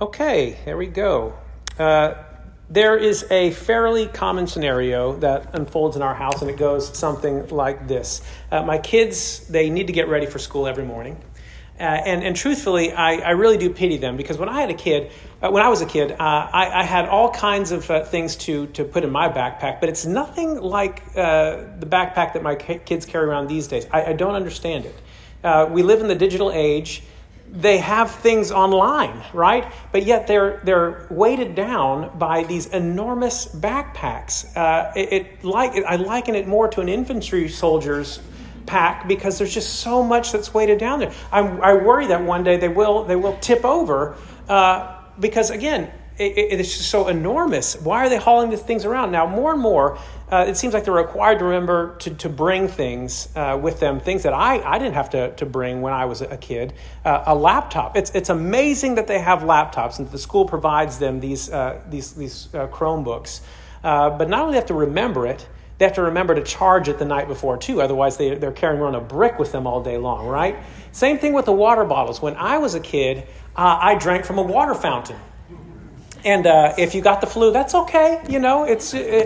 Okay, there we go. There is a fairly common scenario that unfolds in our house, and it goes something like this. My kids, they need to get ready for school every morning. And truthfully, I really do pity them, because when I was a kid, I had all kinds of things to put in my backpack, but it's nothing like the backpack that my kids carry around these days. I don't understand it. We live in the digital age. They have things online, right? But yet they're weighted down by these enormous backpacks. I liken it more to an infantry soldier's pack, because there's just so much that's weighted down there. I worry that one day they will tip over because, again, it's just so enormous. Why are they hauling these things around? Now, more and more, it seems like they're required to remember to bring things with them, things that I didn't have to bring when I was a kid. A laptop. It's amazing that they have laptops, and the school provides them these Chromebooks. But not only have to remember it, they have to remember to charge it the night before too. Otherwise, they're carrying around a brick with them all day long, right? Same thing with the water bottles. When I was a kid, I drank from a water fountain. And if you got the flu, that's okay. You know,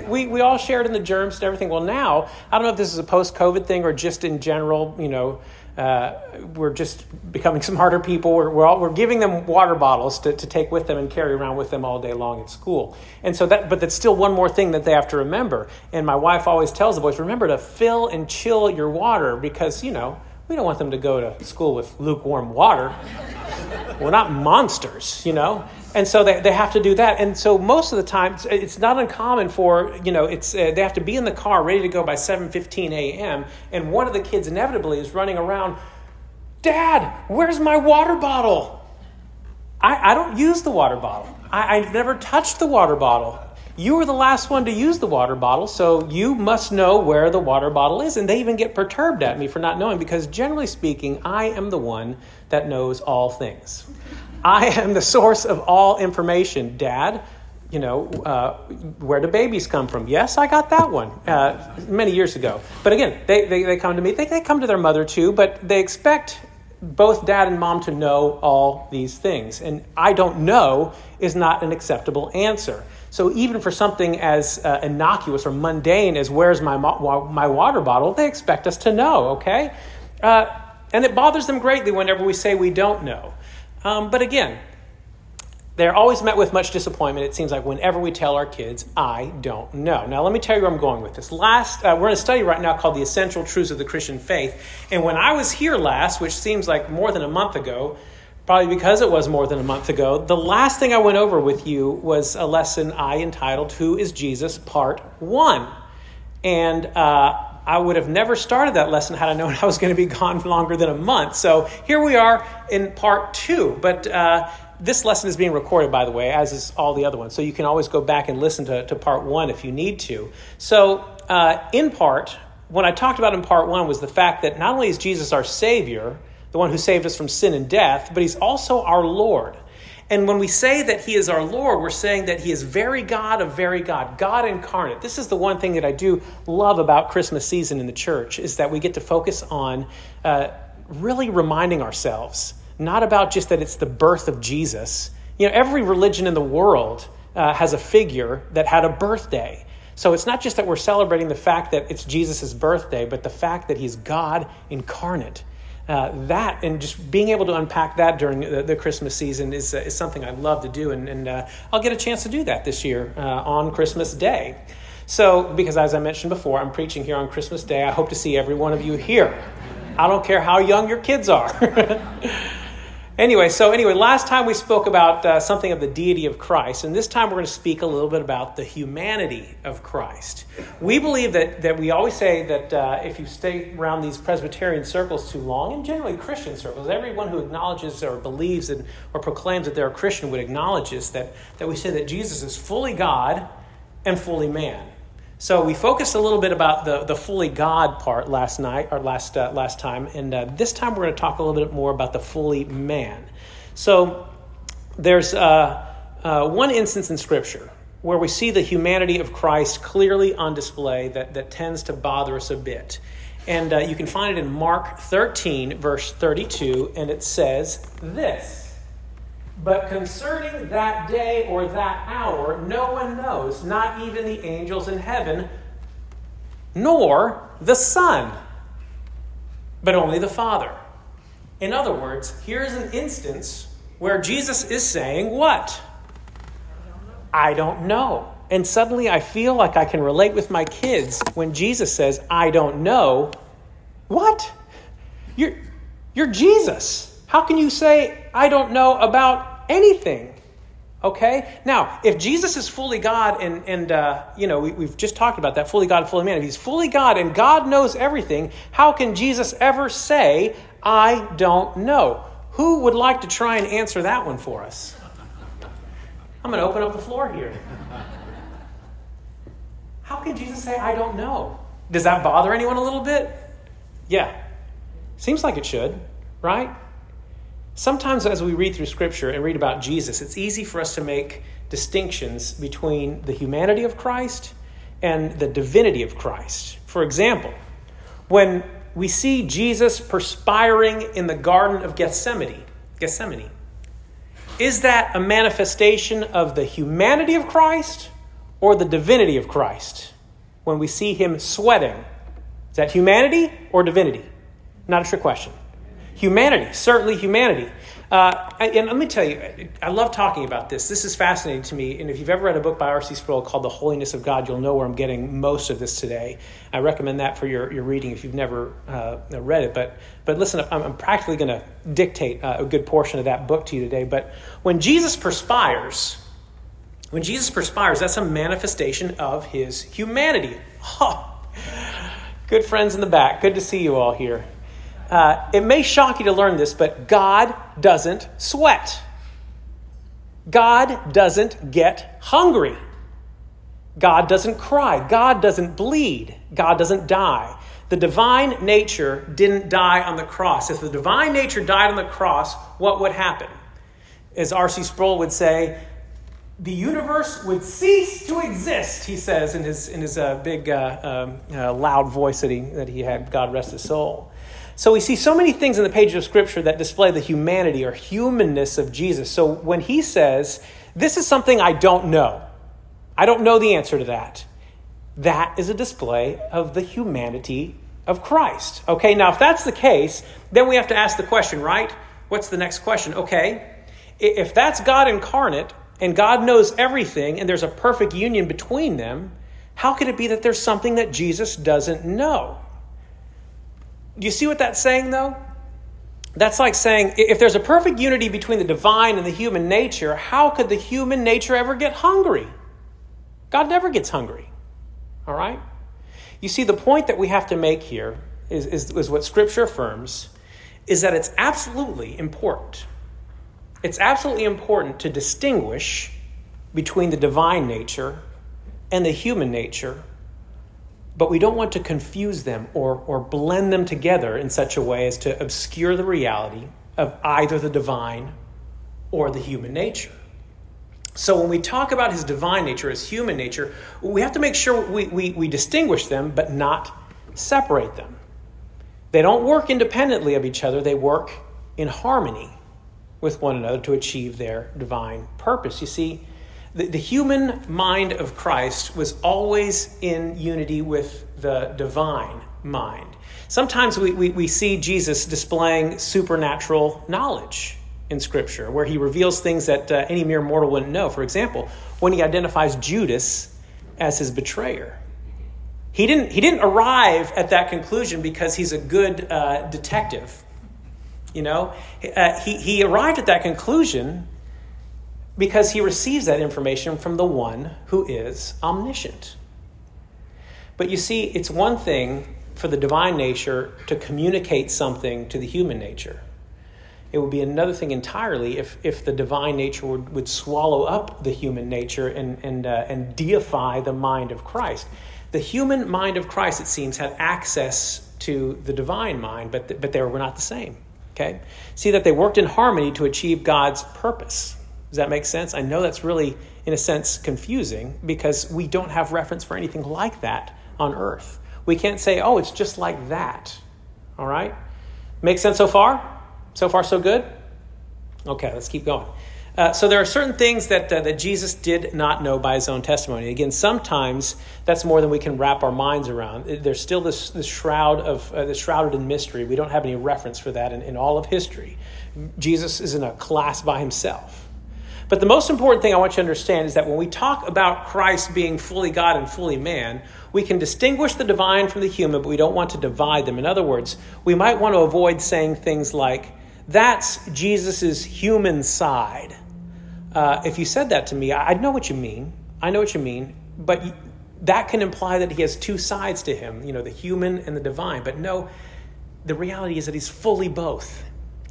we all shared in the germs and everything. Well, now, I don't know if this is a post-COVID thing or just in general, you know, we're just becoming smarter people. We're giving them water bottles to take with them and carry around with them all day long at school. And so that, but that's still one more thing that they have to remember. And my wife always tells the boys, remember to fill and chill your water, because, you know, we don't want them to go to school with lukewarm water. We're not monsters, you know. And so they have to do that. And so most of the time, it's not uncommon for, you know, they have to be in the car ready to go by 7:15 a.m. And one of the kids inevitably is running around, Dad, where's my water bottle? I don't use the water bottle. I've never touched the water bottle. You were the last one to use the water bottle, so you must know where the water bottle is. And they even get perturbed at me for not knowing, because generally speaking, I am the one that knows all things. I am the source of all information. Dad, you know, where do babies come from? Yes, I got that one many years ago. But again, they come to me. They come to their mother too, but they expect both dad and mom to know all these things. And I don't know is not an acceptable answer. So even for something as innocuous or mundane as where's my water bottle, they expect us to know, okay? And it bothers them greatly whenever we say we don't know. But again, they're always met with much disappointment, it seems like, whenever we tell our kids, I don't know. Now, let me tell you where I'm going with this. We're in a study right now called The Essential Truths of the Christian Faith. And when I was here last, which seems like more than a month ago, probably because it was more than a month ago, the last thing I went over with you was a lesson I entitled, Who is Jesus? Part 1. And I would have never started that lesson had I known I was going to be gone longer than a month. So here we are in part 2. But this lesson is being recorded, by the way, as is all the other ones. So you can always go back and listen to part 1 if you need to. So what I talked about in part 1 was the fact that not only is Jesus our Savior, the one who saved us from sin and death, but he's also our Lord. And when we say that he is our Lord, we're saying that he is very God of very God, God incarnate. This is the one thing that I do love about Christmas season in the church, is that we get to focus on really reminding ourselves, not about just that it's the birth of Jesus. You know, every religion in the world has a figure that had a birthday. So it's not just that we're celebrating the fact that it's Jesus' birthday, but the fact that he's God incarnate. That and just being able to unpack that during the Christmas season is something I love to do, and I'll get a chance to do that this year on Christmas Day. So, because as I mentioned before, I'm preaching here on Christmas Day. I hope to see every one of you here. I don't care how young your kids are. Anyway, last time we spoke about something of the deity of Christ, and this time we're going to speak a little bit about the humanity of Christ. We believe that we always say that if you stay around these Presbyterian circles too long, and generally Christian circles, everyone who acknowledges or believes in, or proclaims that they're a Christian would acknowledge this, that we say that Jesus is fully God and fully man. So we focused a little bit about the fully God part last time, and this time we're going to talk a little bit more about the fully man. So there's one instance in Scripture where we see the humanity of Christ clearly on display that tends to bother us a bit. And you can find it in Mark 13, verse 32, and it says this, But concerning that day or that hour, no one knows, not even the angels in heaven, nor the Son, but only the Father. In other words, here's an instance where Jesus is saying what? I don't know. And suddenly I feel like I can relate with my kids when Jesus says, I don't know. What? You're Jesus. How can you say, I don't know about anything? Okay? Now, if Jesus is fully God and we've just talked about that, fully God and fully man. If he's fully God and God knows everything, how can Jesus ever say, I don't know? Who would like to try and answer that one for us? I'm going to open up the floor here. How can Jesus say, I don't know? Does that bother anyone a little bit? Yeah. Seems like it should, right? Sometimes as we read through Scripture and read about Jesus, it's easy for us to make distinctions between the humanity of Christ and the divinity of Christ. For example, when we see Jesus perspiring in the Garden of Gethsemane. Is that a manifestation of the humanity of Christ or the divinity of Christ? When we see him sweating, is that humanity or divinity? Not a trick question. Humanity, certainly humanity. And let me tell you, I love talking about this. This is fascinating to me. And if you've ever read a book by R.C. Sproul called The Holiness of God, you'll know where I'm getting most of this today. I recommend that for your reading if you've never read it. But listen, I'm practically going to dictate a good portion of that book to you today. But when Jesus perspires, that's a manifestation of his humanity. Oh, good friends in the back. Good to see you all here. It may shock you to learn this, but God doesn't sweat. God doesn't get hungry. God doesn't cry. God doesn't bleed. God doesn't die. The divine nature didn't die on the cross. If the divine nature died on the cross, what would happen? As R.C. Sproul would say, the universe would cease to exist, he says in his big, loud voice that he had, God rest his soul. So we see so many things in the pages of Scripture that display the humanity or humanness of Jesus. So when he says, this is something I don't know the answer to that, that is a display of the humanity of Christ. Okay, now if that's the case, then we have to ask the question, right? What's the next question? Okay, if that's God incarnate and God knows everything and there's a perfect union between them, how could it be that there's something that Jesus doesn't know? Do you see what that's saying, though? That's like saying, if there's a perfect unity between the divine and the human nature, how could the human nature ever get hungry? God never gets hungry, all right? You see, the point that we have to make here is what Scripture affirms, is that it's absolutely important. It's absolutely important to distinguish between the divine nature and the human nature, but we don't want to confuse them or blend them together in such a way as to obscure the reality of either the divine or the human nature. So when we talk about his divine nature, his human nature, we have to make sure we distinguish them but not separate them. They don't work independently of each other. They work in harmony with one another to achieve their divine purpose. You see, the human mind of Christ was always in unity with the divine mind. Sometimes we see Jesus displaying supernatural knowledge in Scripture, where he reveals things that any mere mortal wouldn't know. For example, when he identifies Judas as his betrayer. He didn't arrive at that conclusion because he's a good detective. You know, he arrived at that conclusion because he receives that information from the one who is omniscient. But you see, it's one thing for the divine nature to communicate something to the human nature. It would be another thing entirely if the divine nature would swallow up the human nature and deify the mind of Christ. The human mind of Christ, it seems, had access to the divine mind, but they were not the same. Okay? See that they worked in harmony to achieve God's purpose. Does that make sense? I know that's really, in a sense, confusing because we don't have reference for anything like that on earth. We can't say, oh, it's just like that. All right? Make sense so far? So far, so good? Okay, let's keep going. So there are certain things that Jesus did not know by his own testimony. Again, sometimes that's more than we can wrap our minds around. There's still this shroud of that's shrouded in mystery. We don't have any reference for that in all of history. Jesus is in a class by himself. But the most important thing I want you to understand is that when we talk about Christ being fully God and fully man, we can distinguish the divine from the human, but we don't want to divide them. In other words, we might want to avoid saying things like, that's Jesus's human side. If you said that to me, I'd know what you mean. I know what you mean. But that can imply that he has two sides to him, the human and the divine. But no, the reality is that he's fully both.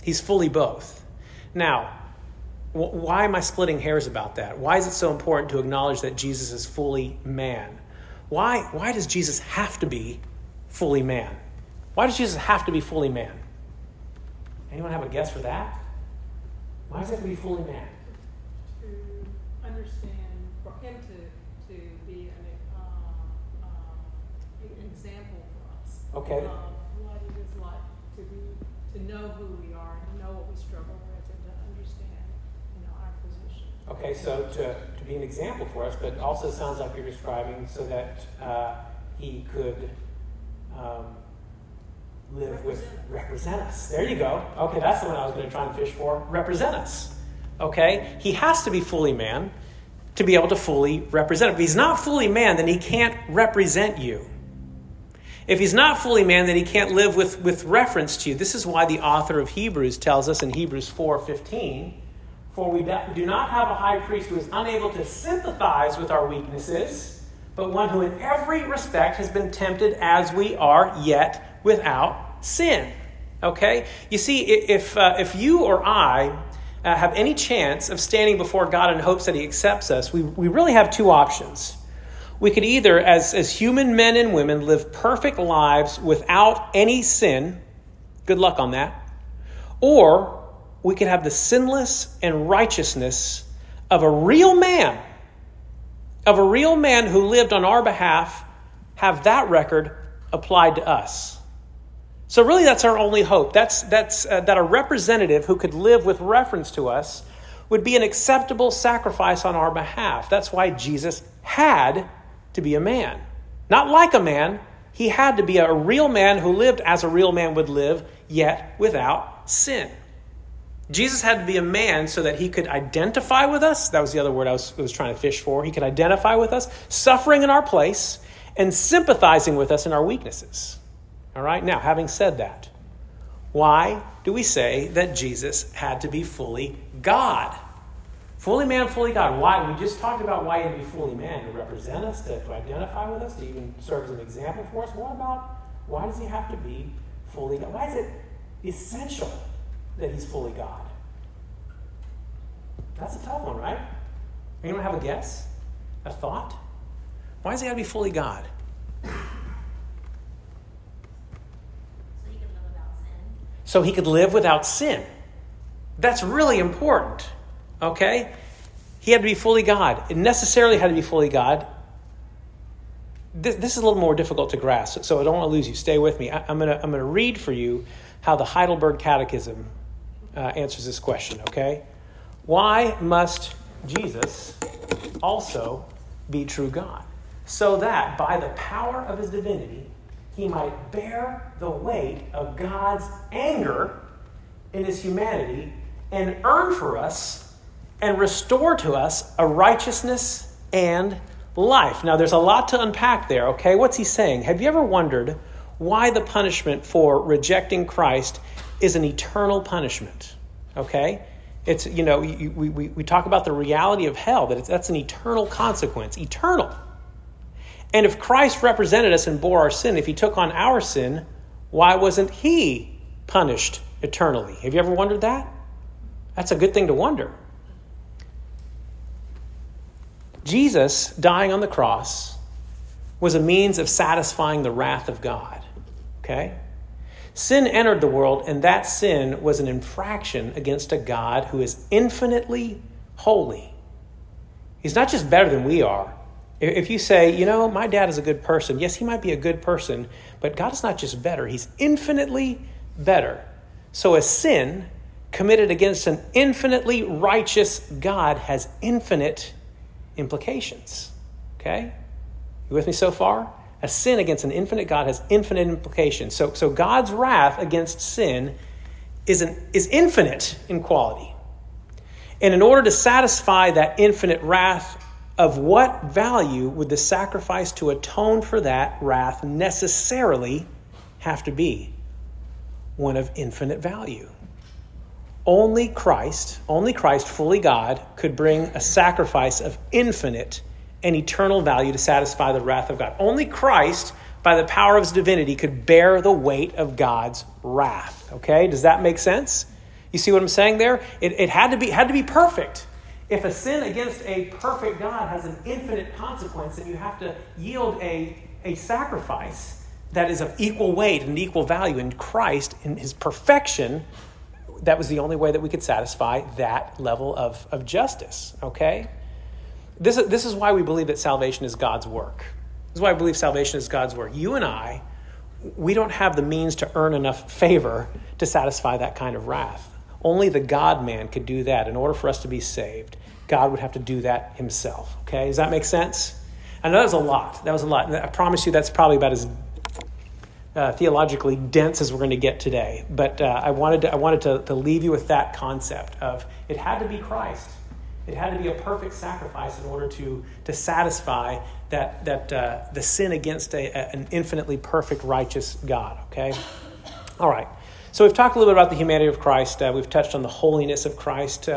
He's fully both. Now, why am I splitting hairs about that? Why is it so important to acknowledge that Jesus is fully man? Why does Jesus have to be fully man? Why does Jesus have to be fully man? Anyone have a guess for that? Why does he have to be fully man? For him to be an example for us. Okay. What it is like to know who we are, to know what we struggle with, and to understand our position. Okay, so to be an example for us, but also sounds like you're describing so that he could represent us. There you go. Okay, that's the one I was going to try and fish for. Represent us. Okay, he has to be fully man to be able to fully represent him. If he's not fully man, then he can't represent you. If he's not fully man, then he can't live with reference to you. This is why the author of Hebrews tells us in Hebrews 4:15, for we do not have a high priest who is unable to sympathize with our weaknesses, but one who in every respect has been tempted as we are, yet without sin. Okay? You see, if you or I have any chance of standing before God in hopes that he accepts us, we really have two options. We could either, as human men and women, live perfect lives without any sin. Good luck on that. Or we could have the sinless and righteousness of a real man who lived on our behalf, have that record applied to us. So really, that's our only hope. That a representative who could live with reference to us would be an acceptable sacrifice on our behalf. That's why Jesus had to be a man. Not like a man. He had to be a real man who lived as a real man would live, yet without sin. Jesus had to be a man so that he could identify with us. That was the other word I was trying to fish for. He could identify with us, suffering in our place, and sympathizing with us in our weaknesses. All right, now, having said that, why do we say that Jesus had to be fully God? Fully man, fully God. Why? We just talked about why he had to be fully man, to represent us, to identify with us, to even serve as an example for us. What about why does he have to be fully God? Why is it essential that he's fully God? That's a tough one, right? Anyone have a guess? A thought? Why does he have to be fully God? So he could live without sin. That's really important, okay? He had to be fully God. It necessarily had to be fully God. This is a little more difficult to grasp, so I don't want to lose you. Stay with me. I'm going to read for you how the Heidelberg Catechism answers this question, okay? Why must Jesus also be true God? So that by the power of his divinity, he might bear the weight of God's anger in his humanity and earn for us and restore to us a righteousness and life. Now, there's a lot to unpack there, okay? What's he saying? Have you ever wondered why the punishment for rejecting Christ is an eternal punishment, okay? It's, we talk about the reality of hell, that's an eternal consequence, eternal. And if Christ represented us and bore our sin, if he took on our sin, why wasn't he punished eternally? Have you ever wondered that? That's a good thing to wonder. Jesus dying on the cross was a means of satisfying the wrath of God. Okay? Sin entered the world, and that sin was an infraction against a God who is infinitely holy. He's not just better than we are. If you say, my dad is a good person. Yes, he might be a good person, but God is not just better. He's infinitely better. So a sin committed against an infinitely righteous God has infinite implications. Okay? You with me so far? A sin against an infinite God has infinite implications. So God's wrath against sin is infinite in quality. And in order to satisfy that infinite wrath, of what value would the sacrifice to atone for that wrath necessarily have to be? One of infinite value. Only Christ, fully God, could bring a sacrifice of infinite and eternal value to satisfy the wrath of God. Only Christ, by the power of his divinity, could bear the weight of God's wrath. Okay, does that make sense? You see what I'm saying there? It had to be perfect. If a sin against a perfect God has an infinite consequence, then you have to yield a sacrifice that is of equal weight and equal value. In Christ, in his perfection, that was the only way that we could satisfy that level of justice, okay? This is why we believe that salvation is God's work. This is why I believe salvation is God's work. You and I, we don't have the means to earn enough favor to satisfy that kind of wrath. Only the God-man could do that. In order for us to be saved, God would have to do that himself, okay? Does that make sense? I know that was a lot. I promise you that's probably about as theologically dense as we're going to get today, but I wanted to leave you with that concept of it had to be Christ. It had to be a perfect sacrifice in order to satisfy that the sin against an infinitely perfect righteous God. Okay, all right. So we've talked a little bit about the humanity of Christ. We've touched on the holiness of Christ,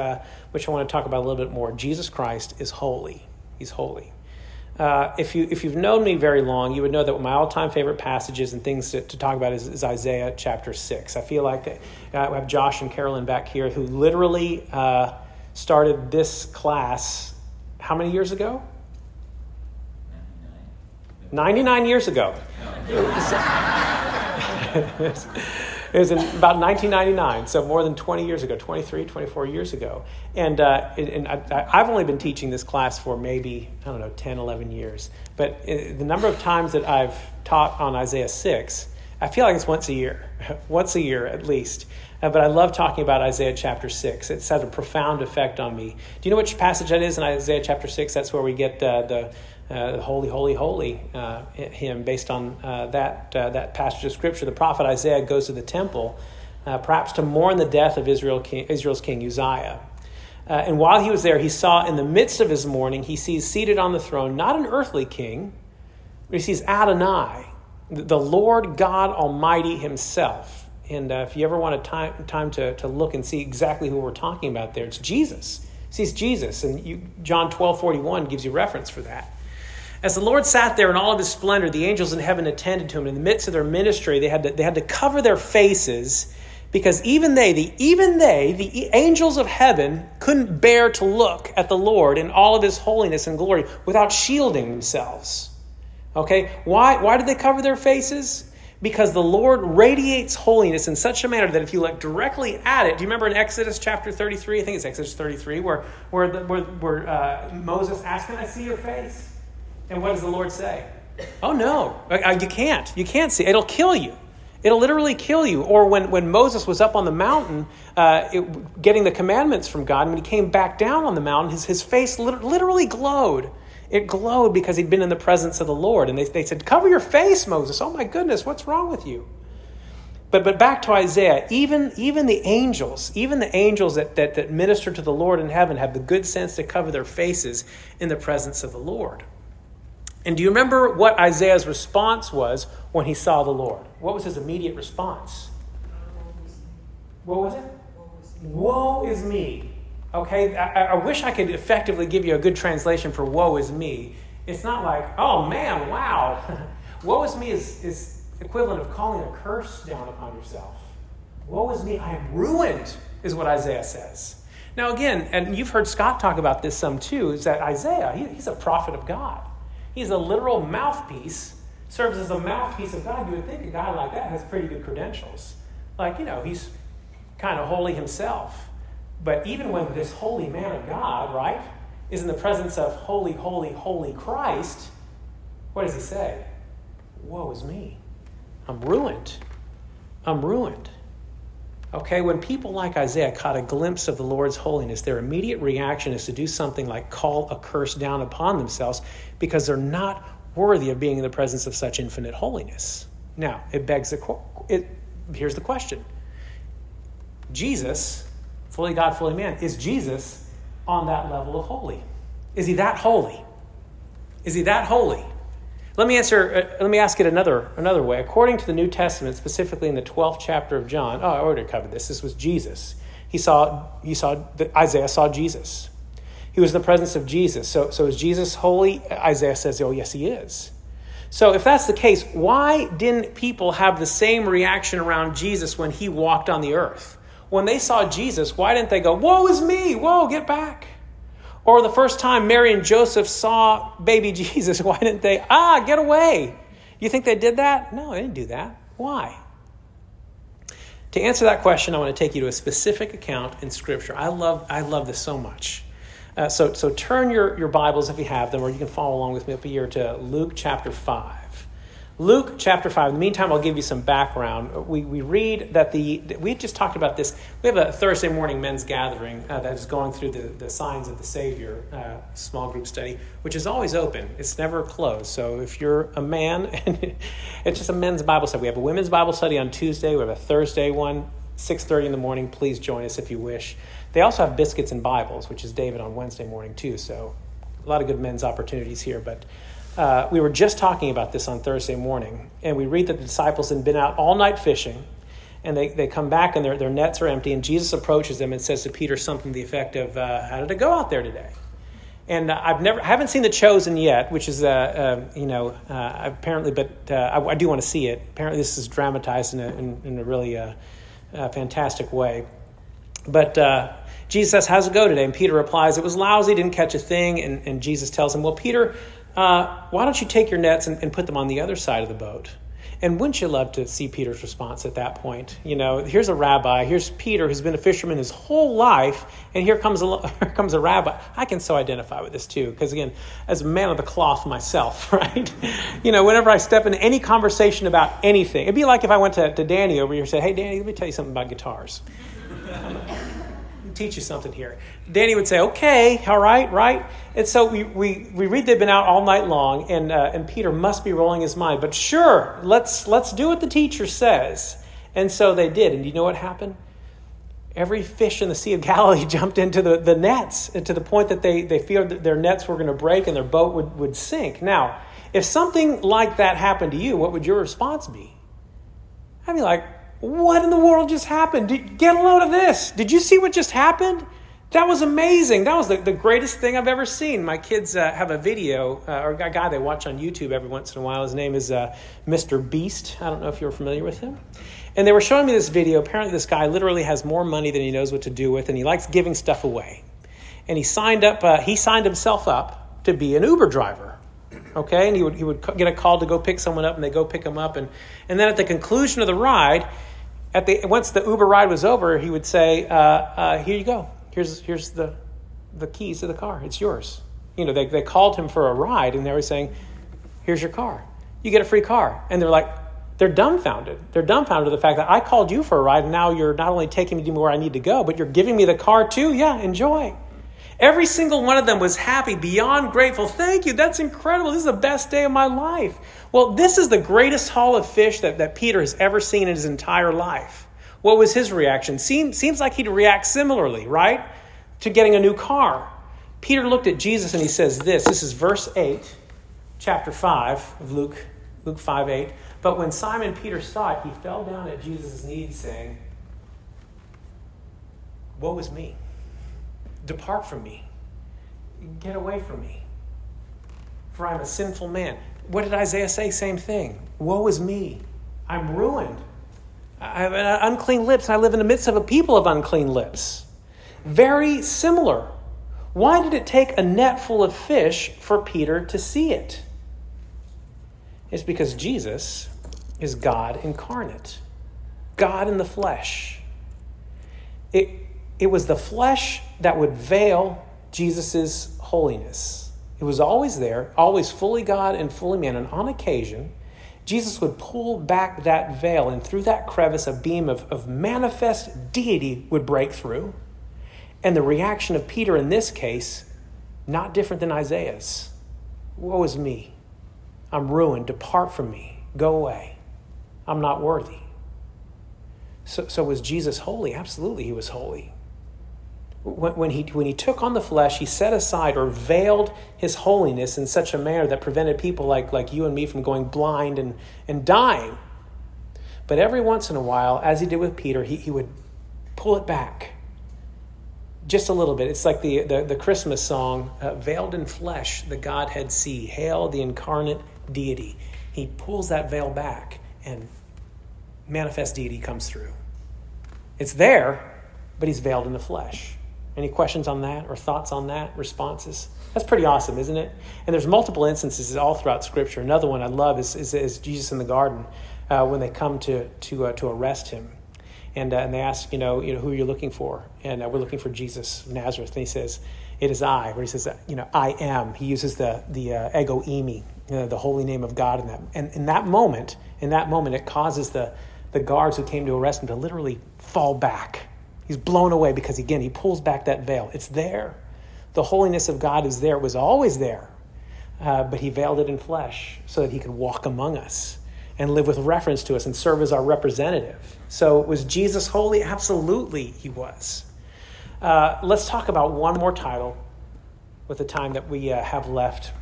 which I want to talk about a little bit more. Jesus Christ is holy. He's holy. If you've known me very long, you would know that my all-time favorite passages and things to talk about is Isaiah chapter 6. I feel like I have Josh and Carolyn back here who literally started this class how many years ago? 99 years ago. It was in about 1999, so more than 20 years ago, 23, 24 years ago. And I've only been teaching this class for maybe, 10, 11 years. But the number of times that I've taught on Isaiah 6, I feel like it's once a year at least. But I love talking about Isaiah chapter 6. It's had a profound effect on me. Do you know which passage that is in Isaiah chapter 6? That's where we get the holy, holy, holy hymn based on that passage of Scripture. The prophet Isaiah goes to the temple, perhaps to mourn the death of Israel's king Uzziah. And while he was there, he saw in the midst of his mourning, he sees seated on the throne, not an earthly king, but he sees Adonai, the Lord God Almighty himself. And if you ever want time to look and see exactly who we're talking about there, it's Jesus. He sees Jesus, and John 12:41 gives you reference for that. As the Lord sat there in all of his splendor, the angels in heaven attended to him. In the midst of their ministry, they had to cover their faces because even they, the angels of heaven, couldn't bear to look at the Lord in all of his holiness and glory without shielding themselves. Okay, why did they cover their faces? Because the Lord radiates holiness in such a manner that if you look directly at it, do you remember in Exodus chapter 33? I think it's Exodus 33, where Moses asked, "Can I see your face?" And what does the Lord say? "Oh, no, you can't. You can't see. It'll kill you. It'll literally kill you." Or when Moses was up on the mountain getting the commandments from God, and when he came back down on the mountain, his face literally glowed. It glowed because he'd been in the presence of the Lord. And they said, "Cover your face, Moses. Oh, my goodness, what's wrong with you?" But back to Isaiah, even the angels that minister to the Lord in heaven have the good sense to cover their faces in the presence of the Lord. And do you remember what Isaiah's response was when he saw the Lord? What was his immediate response? What was it? Woe is me. Okay, I wish I could effectively give you a good translation for woe is me. It's not like, oh man, wow. Woe is me is equivalent of calling a curse down upon yourself. Woe is me, I am ruined, is what Isaiah says. Now again, and you've heard Scott talk about this some too, is that Isaiah, he's a prophet of God. He's a literal mouthpiece, serves as a mouthpiece of God. You would think a guy like that has pretty good credentials. Like, he's kind of holy himself. But even when this holy man of God, right, is in the presence of holy, holy, holy Christ, what does he say? Woe is me. I'm ruined. Okay, when people like Isaiah caught a glimpse of the Lord's holiness, their immediate reaction is to do something like call a curse down upon themselves because they're not worthy of being in the presence of such infinite holiness. Now, it begs here's the question. Jesus, fully God, fully man, is Jesus on that level of holy? Is he that holy? Is he that holy? Let me ask it another way. According to the New Testament, specifically in the 12th chapter of John, I already covered this. This was Jesus. Isaiah saw Jesus. He was in the presence of Jesus. So is Jesus holy? Isaiah says, oh, yes, he is. So if that's the case, why didn't people have the same reaction around Jesus when he walked on the earth? When they saw Jesus, why didn't they go, woe is me, whoa, get back? Or the first time Mary and Joseph saw baby Jesus, why didn't they, get away? You think they did that? No, they didn't do that. Why? To answer that question, I want to take you to a specific account in Scripture. I love this so much. So turn your Bibles if you have them, or you can follow along with me up here to Luke chapter 5. Luke chapter 5. In the meantime, I'll give you some background. We read that we just talked about this. We have a Thursday morning men's gathering that is going through the signs of the Savior small group study, which is always open. It's never closed. So if you're a man, it's just a men's Bible study. We have a women's Bible study on Tuesday. We have a Thursday one, 6:30 in the morning. Please join us if you wish. They also have biscuits and Bibles, which is David on Wednesday morning too. So a lot of good men's opportunities here, but... we were just talking about this on Thursday morning, and we read that the disciples had been out all night fishing, and they come back, and their nets are empty, and Jesus approaches them and says to Peter something to the effect of, how did it go out there today? And I haven't seen The Chosen yet, which is, apparently, but I do want to see it. Apparently this is dramatized in a really fantastic way. But Jesus says, how's it go today? And Peter replies, it was lousy, didn't catch a thing. And Jesus tells him, well, Peter... why don't you take your nets and put them on the other side of the boat? And wouldn't you love to see Peter's response at that point? You know, here's a rabbi. Here's Peter, who's been a fisherman his whole life. And here comes a rabbi. I can so identify with this, too, because, again, as a man of the cloth myself, right? You know, whenever I step into any conversation about anything, it'd be like if I went to Danny over here and said, hey, Danny, let me tell you something about guitars. Teach you something here. Danny would say, okay, all right, right? And so we read they've been out all night long, and Peter must be rolling his mind, but sure, let's do what the teacher says. And so they did, and you know what happened? Every fish in the Sea of Galilee jumped into the nets, to the point that they feared that their nets were going to break and their boat would sink. Now, if something like that happened to you, what would your response be? I'd be like, what in the world just happened? Get a load of this. Did you see what just happened? That was amazing. That was the greatest thing I've ever seen. My kids have a video, or a guy they watch on YouTube every once in a while. His name is Mr. Beast. I don't know if you're familiar with him. And they were showing me this video. Apparently this guy literally has more money than he knows what to do with, and he likes giving stuff away. And he signed himself up to be an Uber driver. Okay, and he would get a call to go pick someone up, and they go pick him up. And then at the conclusion of the ride, once the Uber ride was over, he would say, here you go. Here's the keys to the car. It's yours. You know, they called him for a ride, and they were saying, here's your car. You get a free car. And they're dumbfounded. They're dumbfounded at the fact that I called you for a ride, and now you're not only taking me to where I need to go, but you're giving me the car too. Yeah, enjoy. Every single one of them was happy, beyond grateful. Thank you. That's incredible. This is the best day of my life. Well, this is the greatest haul of fish that Peter has ever seen in his entire life. What was his reaction? Seems like he'd react similarly, right? To getting a new car. Peter looked at Jesus and he says this. This is verse 8, chapter 5 of Luke 5:8. But when Simon Peter saw it, he fell down at Jesus' knees saying, woe is me. Depart from me. Get away from me. For I'm a sinful man. What did Isaiah say? Same thing. Woe is me. I'm ruined. I have unclean lips. I live in the midst of a people of unclean lips. Very similar. Why did it take a net full of fish for Peter to see it? It's because Jesus is God incarnate. God in the flesh. It was the flesh that would veil Jesus' holiness. It was always there, always fully God and fully man. And on occasion, Jesus would pull back that veil, and through that crevice, a beam of manifest deity would break through. And the reaction of Peter in this case, not different than Isaiah's. Woe is me. I'm ruined. Depart from me. Go away. I'm not worthy. So was Jesus holy? Absolutely, he was holy. When he took on the flesh, he set aside or veiled his holiness in such a manner that prevented people like you and me from going blind and dying. But every once in a while, as he did with Peter, he would pull it back just a little bit. It's like the Christmas song, Veiled in Flesh, the Godhead See, Hail the Incarnate Deity. He pulls that veil back and manifest deity comes through. It's there, but he's veiled in the flesh. Any questions on that or thoughts on that, responses? That's pretty awesome, isn't it? And there's multiple instances all throughout Scripture. Another one I love is Jesus in the garden when they come to arrest him. And they ask, who are you looking for? And we're looking for Jesus of Nazareth. And he says, it is I. Where he says, I am. He uses the ego eimi, the holy name of God in that. And in that moment, it causes the guards who came to arrest him to literally fall back. He's blown away because, again, he pulls back that veil. It's there. The holiness of God is there. It was always there. But he veiled it in flesh so that he could walk among us and live with reference to us and serve as our representative. So was Jesus holy? Absolutely, he was. Let's talk about one more title with the time that we have left.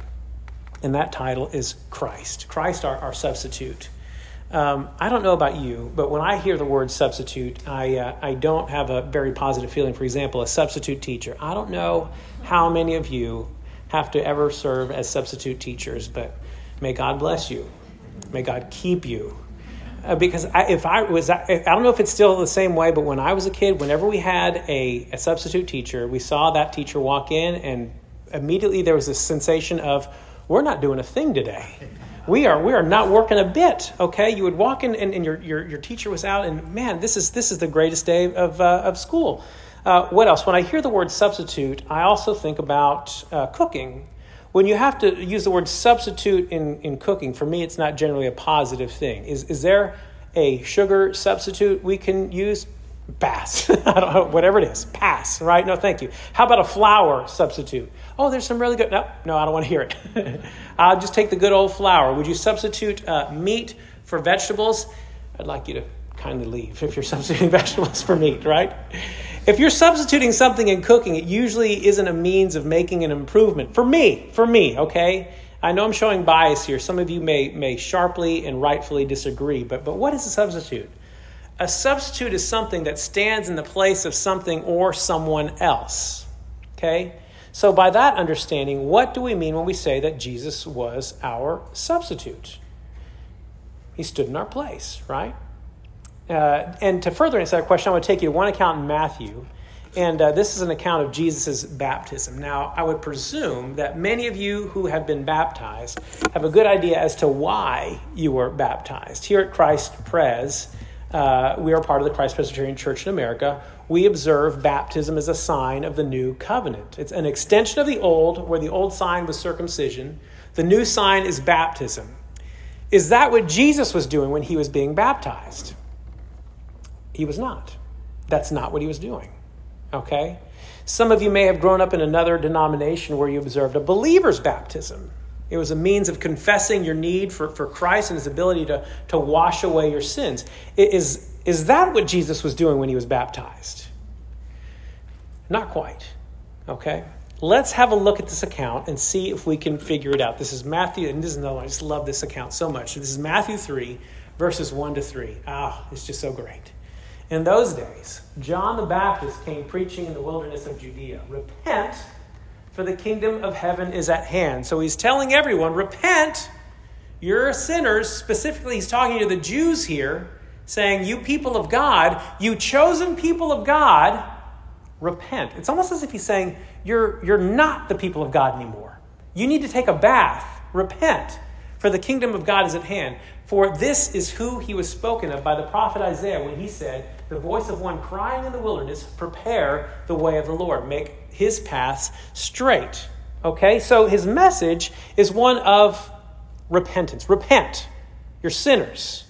And that title is Christ. Christ, our substitute. I don't know about you, but when I hear the word substitute, I don't have a very positive feeling. For example, a substitute teacher. I don't know how many of you have to ever serve as substitute teachers, but may God bless you. May God keep you. Because I don't know if it's still the same way, but when I was a kid, whenever we had a substitute teacher, we saw that teacher walk in and immediately there was a sensation of, we're not doing a thing today. We are not working a bit, okay? You would walk in and your teacher was out, and man, this is the greatest day of school. What else? When I hear the word substitute, I also think about cooking. When you have to use the word substitute in cooking, for me, it's not generally a positive thing. Is there a sugar substitute we can use? Pass. I don't know, whatever it is. Pass, right? No, thank you. How about a flour substitute? Oh, there's some really good... No, I don't want to hear it. I'll just take the good old flour. Would you substitute meat for vegetables? I'd like you to kindly leave if you're substituting vegetables for meat, right? If you're substituting something in cooking, it usually isn't a means of making an improvement. For me, okay? I know I'm showing bias here. Some of you may sharply and rightfully disagree, but what is a substitute? A substitute is something that stands in the place of something or someone else, okay? So by that understanding, what do we mean when we say that Jesus was our substitute? He stood in our place, right? And to further answer that question, I want to take you to one account in Matthew. And this is an account of Jesus' baptism. Now, I would presume that many of you who have been baptized have a good idea as to why you were baptized. Here at Christ Pres, we are part of the Christ Presbyterian Church in America. We observe baptism as a sign of the new covenant. It's an extension of the old, where the old sign was circumcision. The new sign is baptism. Is that what Jesus was doing when he was being baptized? He was not. That's not what he was doing, okay? Some of you may have grown up in another denomination where you observed a believer's baptism. It was a means of confessing your need for Christ and his ability to wash away your sins. Is that what Jesus was doing when he was baptized? Not quite, okay? Let's have a look at this account and see if we can figure it out. This is Matthew, and this is another one. I just love this account so much. This is Matthew 3, verses 1-3. Ah, it's just so great. In those days, John the Baptist came preaching in the wilderness of Judea. Repent, for the kingdom of heaven is at hand. So he's telling everyone, repent, you're sinners. Specifically, he's talking to the Jews here, saying, you people of God, you chosen people of God, repent. It's almost as if he's saying, you're not the people of God anymore. You need to take a bath. Repent, for the kingdom of God is at hand. For this is who he was spoken of by the prophet Isaiah when he said, the voice of one crying in the wilderness, prepare the way of the Lord, make his paths straight. Okay, so his message is one of repentance. Repent. You're sinners,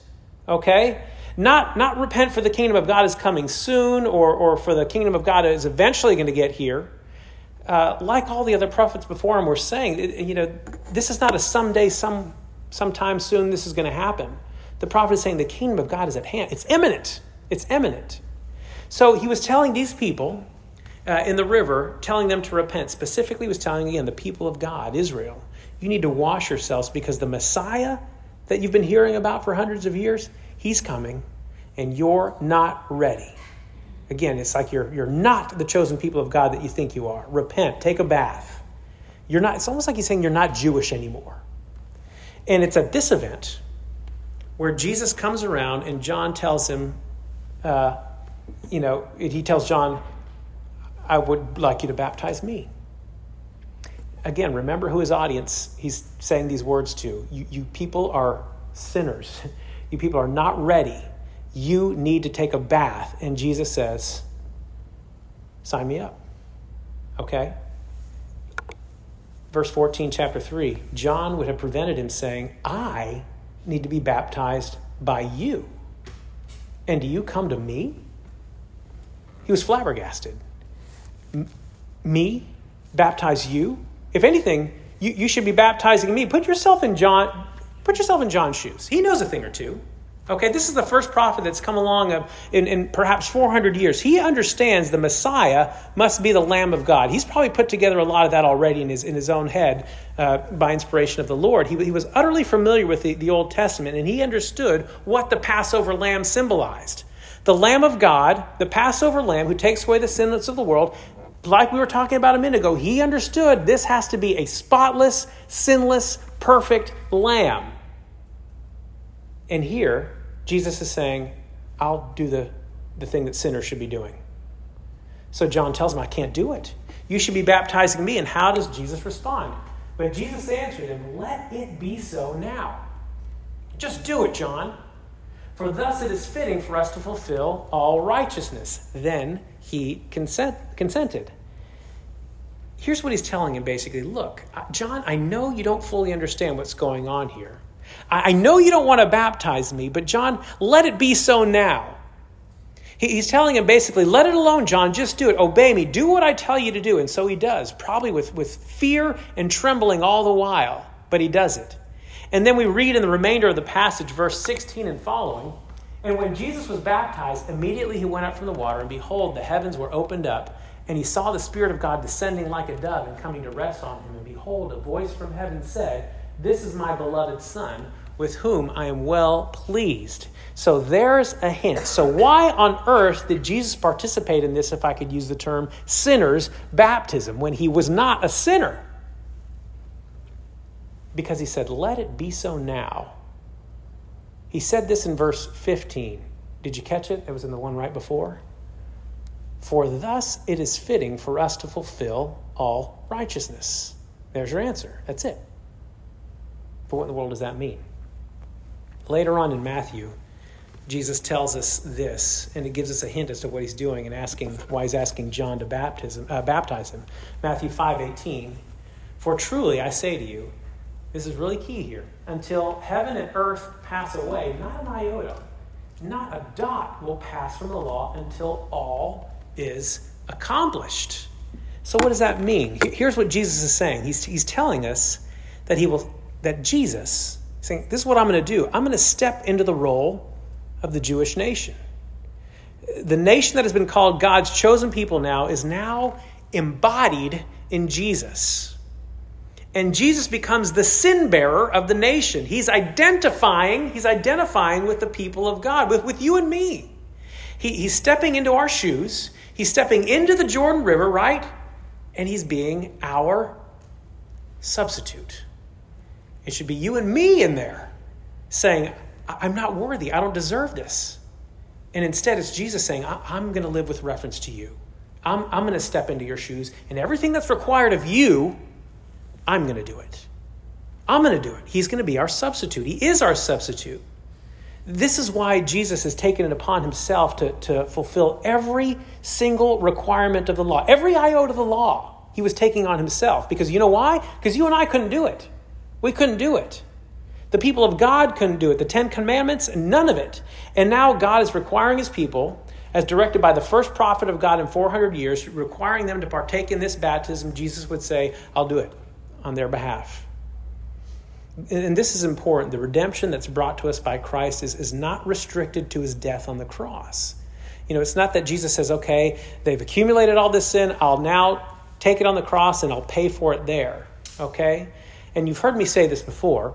okay? Not repent for the kingdom of God is coming soon or for the kingdom of God is eventually going to get here. Like all the other prophets before him were saying, you know, this is not a someday, sometime soon this is going to happen. The prophet is saying the kingdom of God is at hand. It's imminent. It's imminent. So he was telling these people in the river, telling them to repent. Specifically, he was telling, again, the people of God, Israel, you need to wash yourselves because the Messiah that you've been hearing about for hundreds of years, he's coming and you're not ready. Again, it's like you're not the chosen people of God that you think you are. Repent, take a bath. You're not. It's almost like he's saying you're not Jewish anymore. And it's at this event where Jesus comes around and John tells him, he tells John, I would like you to baptize me. Again, remember who his audience he's saying these words to. You people are sinners. You people are not ready. You need to take a bath. And Jesus says, sign me up. Okay? Verse 14, chapter 3, John would have prevented him saying, I need to be baptized by you. And do you come to me? He was flabbergasted. Me? Baptize you? If anything, you should be baptizing me. Put yourself in John's shoes. He knows a thing or two. Okay, this is the first prophet that's come along in perhaps 400 years. He understands the Messiah must be the Lamb of God. He's probably put together a lot of that already in his own head by inspiration of the Lord. He was utterly familiar with the Old Testament, and he understood what the Passover lamb symbolized. The Lamb of God, the Passover lamb who takes away the sins of the world, like we were talking about a minute ago, he understood this has to be a spotless, sinless, perfect lamb. And here, Jesus is saying, I'll do the thing that sinners should be doing. So John tells him, I can't do it. You should be baptizing me. And how does Jesus respond? But Jesus answered him, let it be so now. Just do it, John. For thus it is fitting for us to fulfill all righteousness. Then he consented. Here's what he's telling him, basically. Look, John, I know you don't fully understand what's going on here. I know you don't want to baptize me, but John, let it be so now. He's telling him basically, let it alone, John, just do it. Obey me, do what I tell you to do. And so he does, probably with fear and trembling all the while, but he does it. And then we read in the remainder of the passage, verse 16 and following, and when Jesus was baptized, immediately he went up from the water, and behold, the heavens were opened up, and he saw the Spirit of God descending like a dove and coming to rest on him. And behold, a voice from heaven said, this is my beloved Son, with whom I am well pleased. So there's a hint. So why on earth did Jesus participate in this, if I could use the term, sinner's baptism, when he was not a sinner? Because he said, let it be so now. He said this in verse 15. Did you catch it? It was in the one right before. For thus it is fitting for us to fulfill all righteousness. There's your answer. That's it. But what in the world does that mean? Later on in Matthew, Jesus tells us this, and it gives us a hint as to what he's doing and asking why he's asking John to baptize him. Matthew 5:18, for truly I say to you, this is really key here, until heaven and earth pass away, not an iota, not a dot will pass from the law until all is accomplished. So what does that mean? Here's what Jesus is saying. He's telling us that Jesus, saying, this is what I'm going to do. I'm going to step into the role of the Jewish nation. The nation that has been called God's chosen people now is now embodied in Jesus. And Jesus becomes the sin bearer of the nation. He's identifying with the people of God, with you and me. He's stepping into our shoes. He's stepping into the Jordan River, right? And he's being our substitute. It should be you and me in there saying, I'm not worthy. I don't deserve this. And instead, it's Jesus saying, I'm going to live with reference to you. I'm going to step into your shoes. And everything that's required of you, I'm going to do it. I'm going to do it. He's going to be our substitute. He is our substitute. This is why Jesus has taken it upon himself to fulfill every single requirement of the law. Every iota of the law he was taking on himself. Because you know why? Because you and I couldn't do it. We couldn't do it. The people of God couldn't do it. The Ten Commandments, none of it. And now God is requiring his people, as directed by the first prophet of God in 400 years, requiring them to partake in this baptism. Jesus would say, I'll do it on their behalf. And this is important. The redemption that's brought to us by Christ is not restricted to his death on the cross. You know, it's not that Jesus says, okay, they've accumulated all this sin. I'll now take it on the cross and I'll pay for it there. Okay? And you've heard me say this before,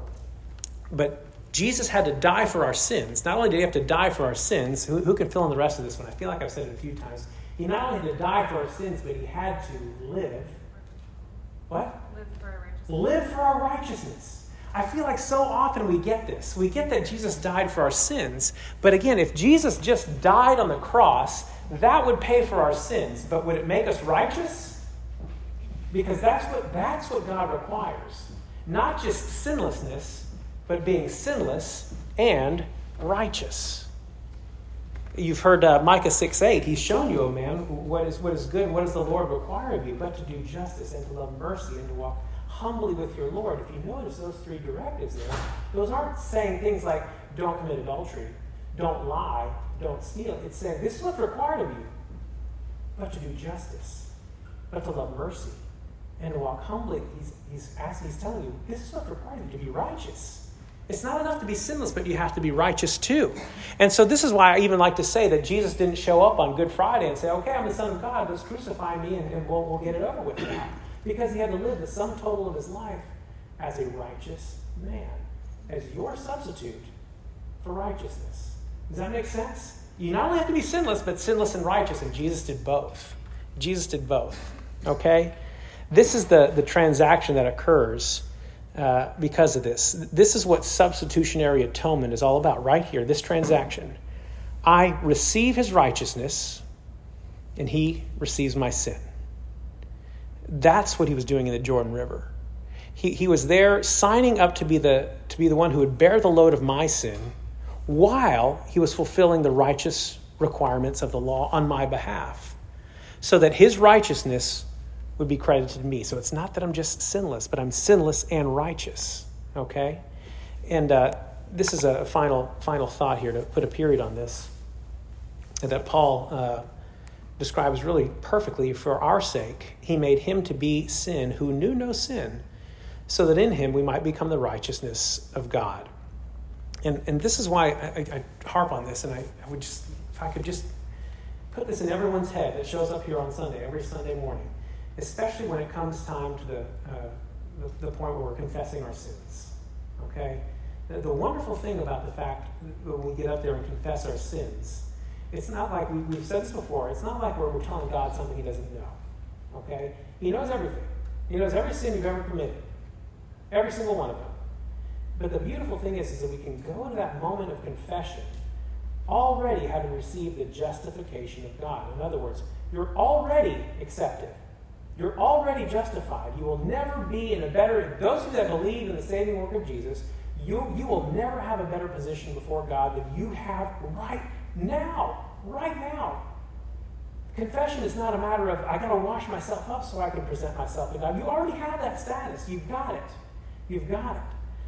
but Jesus had to die for our sins. Not only did he have to die for our sins, who can fill in the rest of this one? I feel like I've said it a few times. He not only had to die for our sins, but he had to live. What? Live for our righteousness. Live for our righteousness. I feel like so often we get this. We get that Jesus died for our sins. But again, if Jesus just died on the cross, that would pay for our sins. But would it make us righteous? Because that's what God requires. Not just sinlessness, but being sinless and righteous. You've heard Micah 6:8. He's shown you, O man, what is good and what does the Lord require of you, but to do justice and to love mercy and to walk humbly with your Lord. If you notice those three directives there, those aren't saying things like, don't commit adultery, don't lie, don't steal. It's saying, this is what's required of you, but to do justice, but to love mercy, and to walk humbly. He's telling you, this is what's required of you, to be righteous. It's not enough to be sinless, but you have to be righteous too. And so this is why I even like to say that Jesus didn't show up on Good Friday and say, okay, I'm the Son of God, let's crucify me and we'll get it over with now. Because he had to live the sum total of his life as a righteous man, as your substitute for righteousness. Does that make sense? You not only have to be sinless, but sinless and righteous, and Jesus did both. Jesus did both, okay? This is the transaction that occurs because of this. This is what substitutionary atonement is all about right here, this transaction. I receive his righteousness, and he receives my sin. That's what he was doing in the Jordan River. He was there signing up to be the one who would bear the load of my sin while he was fulfilling the righteous requirements of the law on my behalf so that his righteousness would be credited to me. So it's not that I'm just sinless, but I'm sinless and righteous, okay? And this is a final thought here to put a period on this that Paul describes really perfectly for our sake. He made him to be sin who knew no sin, so that in him we might become the righteousness of God. And this is why I harp on this, and I would just, if I could just put this in everyone's head that shows up here on Sunday, every Sunday morning, especially when it comes time to the point where we're confessing our sins, okay? The wonderful thing about the fact that when we get up there and confess our sins, it's not like, we've said this before, it's not like we're telling God something he doesn't know, okay? He knows everything. He knows every sin you've ever committed, every single one of them. But the beautiful thing is that we can go into that moment of confession already having received the justification of God. In other words, you're already accepted. You're already justified. You will never be in a better, those of you that believe in the saving work of Jesus, you will never have a better position before God than you have right now. Confession is not a matter of, I got to wash myself up so I can present myself to God. You already have that status. You've got it.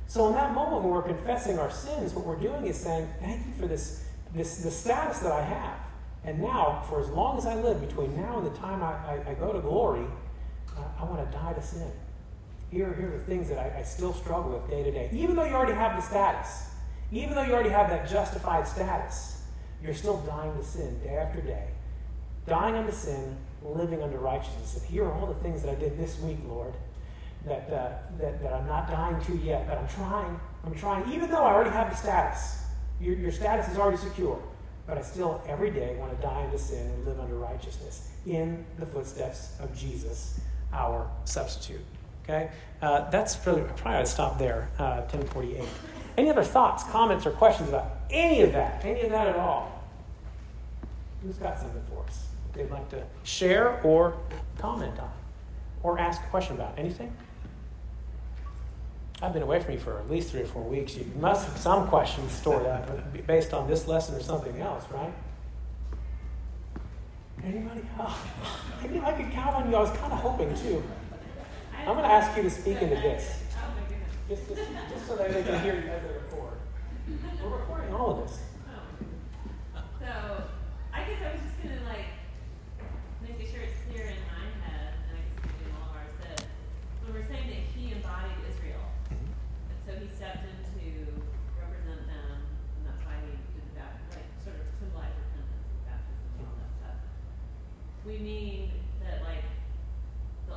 So in that moment when we're confessing our sins, what we're doing is saying, thank you for this status that I have. And now, for as long as I live, between now and the time I go to glory, I want to die to sin. Here are the things that I still struggle with day to day. Even though you already have the status, even though you already have that justified status, you're still dying to sin day after day. Dying unto sin, living unto righteousness. And here are all the things that I did this week, Lord, that I'm not dying to yet, but I'm trying, even though I already have the status. Your status is already secure. But I still, every day, want to die unto sin and live unto righteousness in the footsteps of Jesus, our substitute. Okay? That's really, probably I'd stop there, 10:48. Any other thoughts, comments, or questions about any of that at all? Who's got something for us they'd like to share or comment on or ask a question about? Anything? I've been away from you for at least 3 or 4 weeks. You must have some questions stored up based on this lesson or something else, right? Anybody? Oh, maybe I could count on you. I was kind of hoping, too. I'm going to ask you to speak into this. just so that they can hear you as they record. We're recording all of this. Oh. So I guess I was just going to make sure it's clear in my head, and I guess maybe in all of ours, that when we're saying that he embodied Israel, and so he stepped in to represent them, and that's why he did the baptism, sort of symbolize repentance and baptism and all that stuff. We mean that the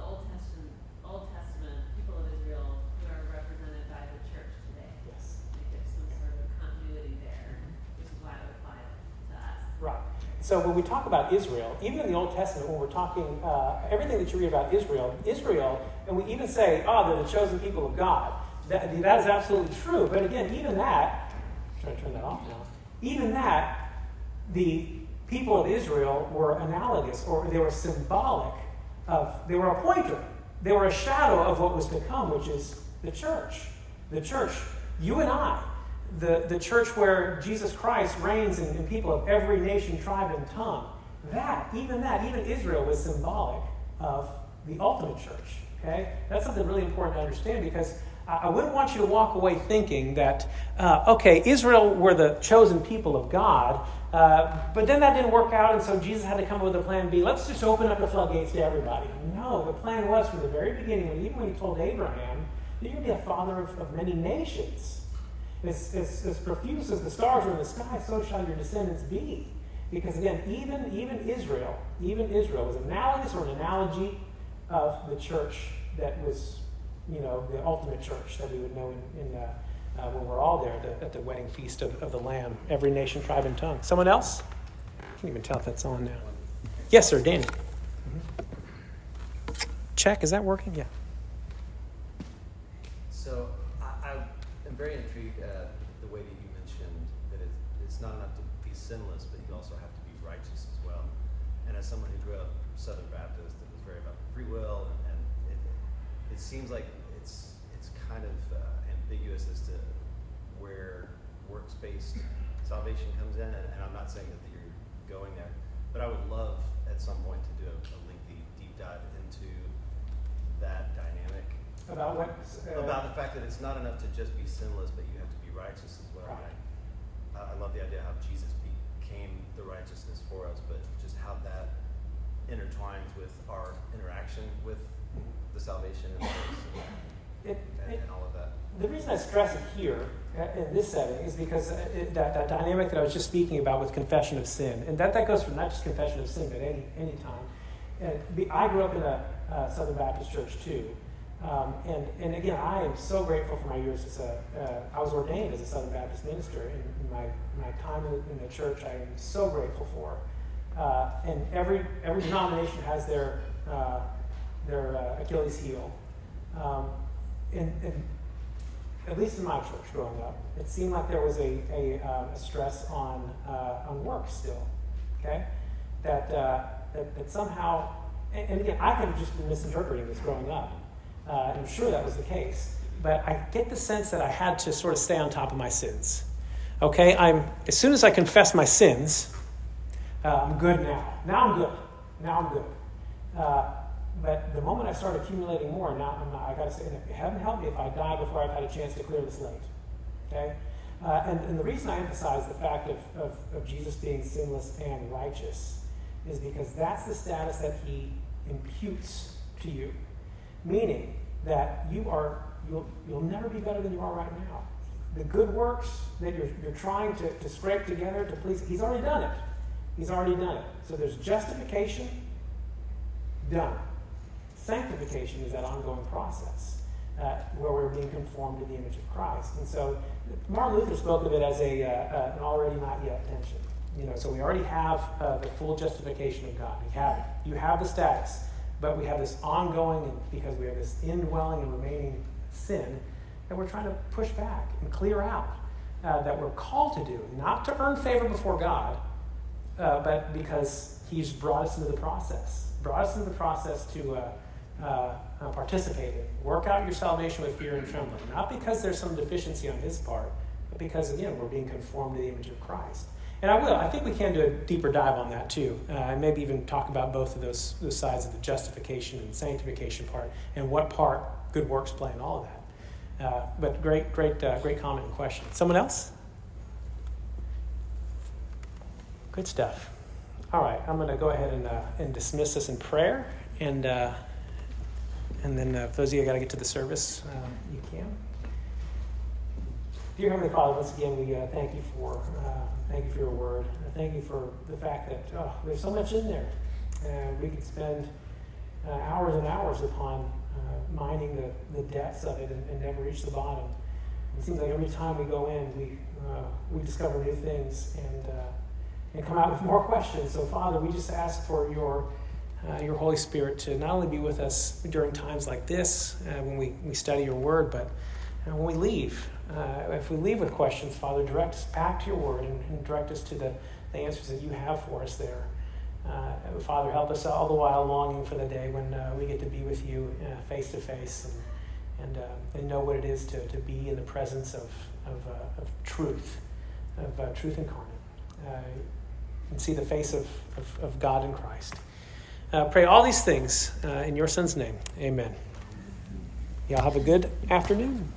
Old Testament people of Israel who are represented by the church today. Yes. There's some sort of continuity there, which is why it would apply to us. Right. So when we talk about Israel, even in the Old Testament, when we're talking everything that you read about Israel, and we even say, they're the chosen people of God. That is absolutely true. But again, even that, I'm trying to turn that off now. Even that, the people of Israel were analogous, or they were symbolic of. They were a pointer. They were a shadow of what was to come, which is the church. The church, you and I, the church where Jesus Christ reigns in people of every nation, tribe, and tongue. That, even Israel was symbolic of the ultimate church. Okay, that's something really important to understand, because I wouldn't want you to walk away thinking that, Israel were the chosen people of God, but then that didn't work out, and so Jesus had to come up with a plan B. Let's just open up the floodgates to everybody. No, the plan was from the very beginning, even when he told Abraham, you're going to be a father of many nations. As profuse as the stars are in the sky, so shall your descendants be. Because again, even Israel was analogous, or an analogy of the church that was, the ultimate church that we would know in when we're all there at the wedding feast of the Lamb, every nation, tribe, and tongue. Someone else? I can't even tell if that's on now. Yes, sir, Danny. Mm-hmm. Check, is that working? Yeah. So I am very intrigued at the way that you mentioned that it's not enough to be sinless, but you also have to be righteous as well. And as someone who grew up Southern Baptist, it was very about free will, and it seems like it's kind of ambiguous as to where works-based salvation comes in, and I'm not saying that you're going there, but I would love at some point to do a lengthy deep dive into that dynamic. About what? About the fact that it's not enough to just be sinless, but you have to be righteous as well. Right. I love the idea of how Jesus became the righteousness for us, but just how that intertwines with our interaction with the salvation of grace and all of that. The reason I stress it here in this setting is because that dynamic that I was just speaking about with confession of sin, and that goes from not just confession of sin, but any time. I grew up in a Southern Baptist church too, and again, I am so grateful for my years as I was ordained as a Southern Baptist minister, and my time in the church I am so grateful for. And every denomination has their Achilles heel. And at least in my church growing up, it seemed like there was a stress on work still, okay? That somehow, and again, I could have just been misinterpreting this growing up, and I'm sure that was the case, but I get the sense that I had to sort of stay on top of my sins, okay? As soon as I confess my sins, I'm good now. Now I'm good. But the moment I start accumulating more, I got to say, heaven help me if I die before I've had a chance to clear the slate. Okay? And the reason I emphasize the fact of Jesus being sinless and righteous is because that's the status that he imputes to you. Meaning that you'll never be better than you are right now. The good works that you're trying to scrape together to please, he's already done it. So there's justification, done. Sanctification is that ongoing process where we're being conformed to the image of Christ. And so Martin Luther spoke of it as an already not yet tension. So we already have the full justification of God. We have it. You have the status, but we have this ongoing, and because we have this indwelling and remaining sin that we're trying to push back and clear out, that we're called to do, not to earn favor before God, but because he's brought us into the process to participate in. Work out your salvation with fear and trembling. Not because there's some deficiency on his part, but because, again, we're being conformed to the image of Christ. And I think we can do a deeper dive on that too, and maybe even talk about both of those sides of the justification and sanctification part, and what part good works play in all of that. But great comment and question. Someone else? Good stuff. All right, I'm going to go ahead and dismiss this in prayer, and then for those of you who got to get to the service, you can. Dear Heavenly Father, once again we thank you for your word. Thank you for the fact that there's so much in there. We could spend hours and hours upon mining the depths of it and never reach the bottom. It seems like every time we go in, we discover new things and come out with more questions. So, Father, we just ask for your Holy Spirit to not only be with us during times like this, when we study your word, but when we leave. If we leave with questions, Father, direct us back to your word and direct us to the answers that you have for us there. Father, help us all the while longing for the day when we get to be with you face to face and know what it is to be in the presence of truth, of truth incarnate. And see the face of God in Christ. Pray all these things in your Son's name. Amen. Y'all have a good afternoon.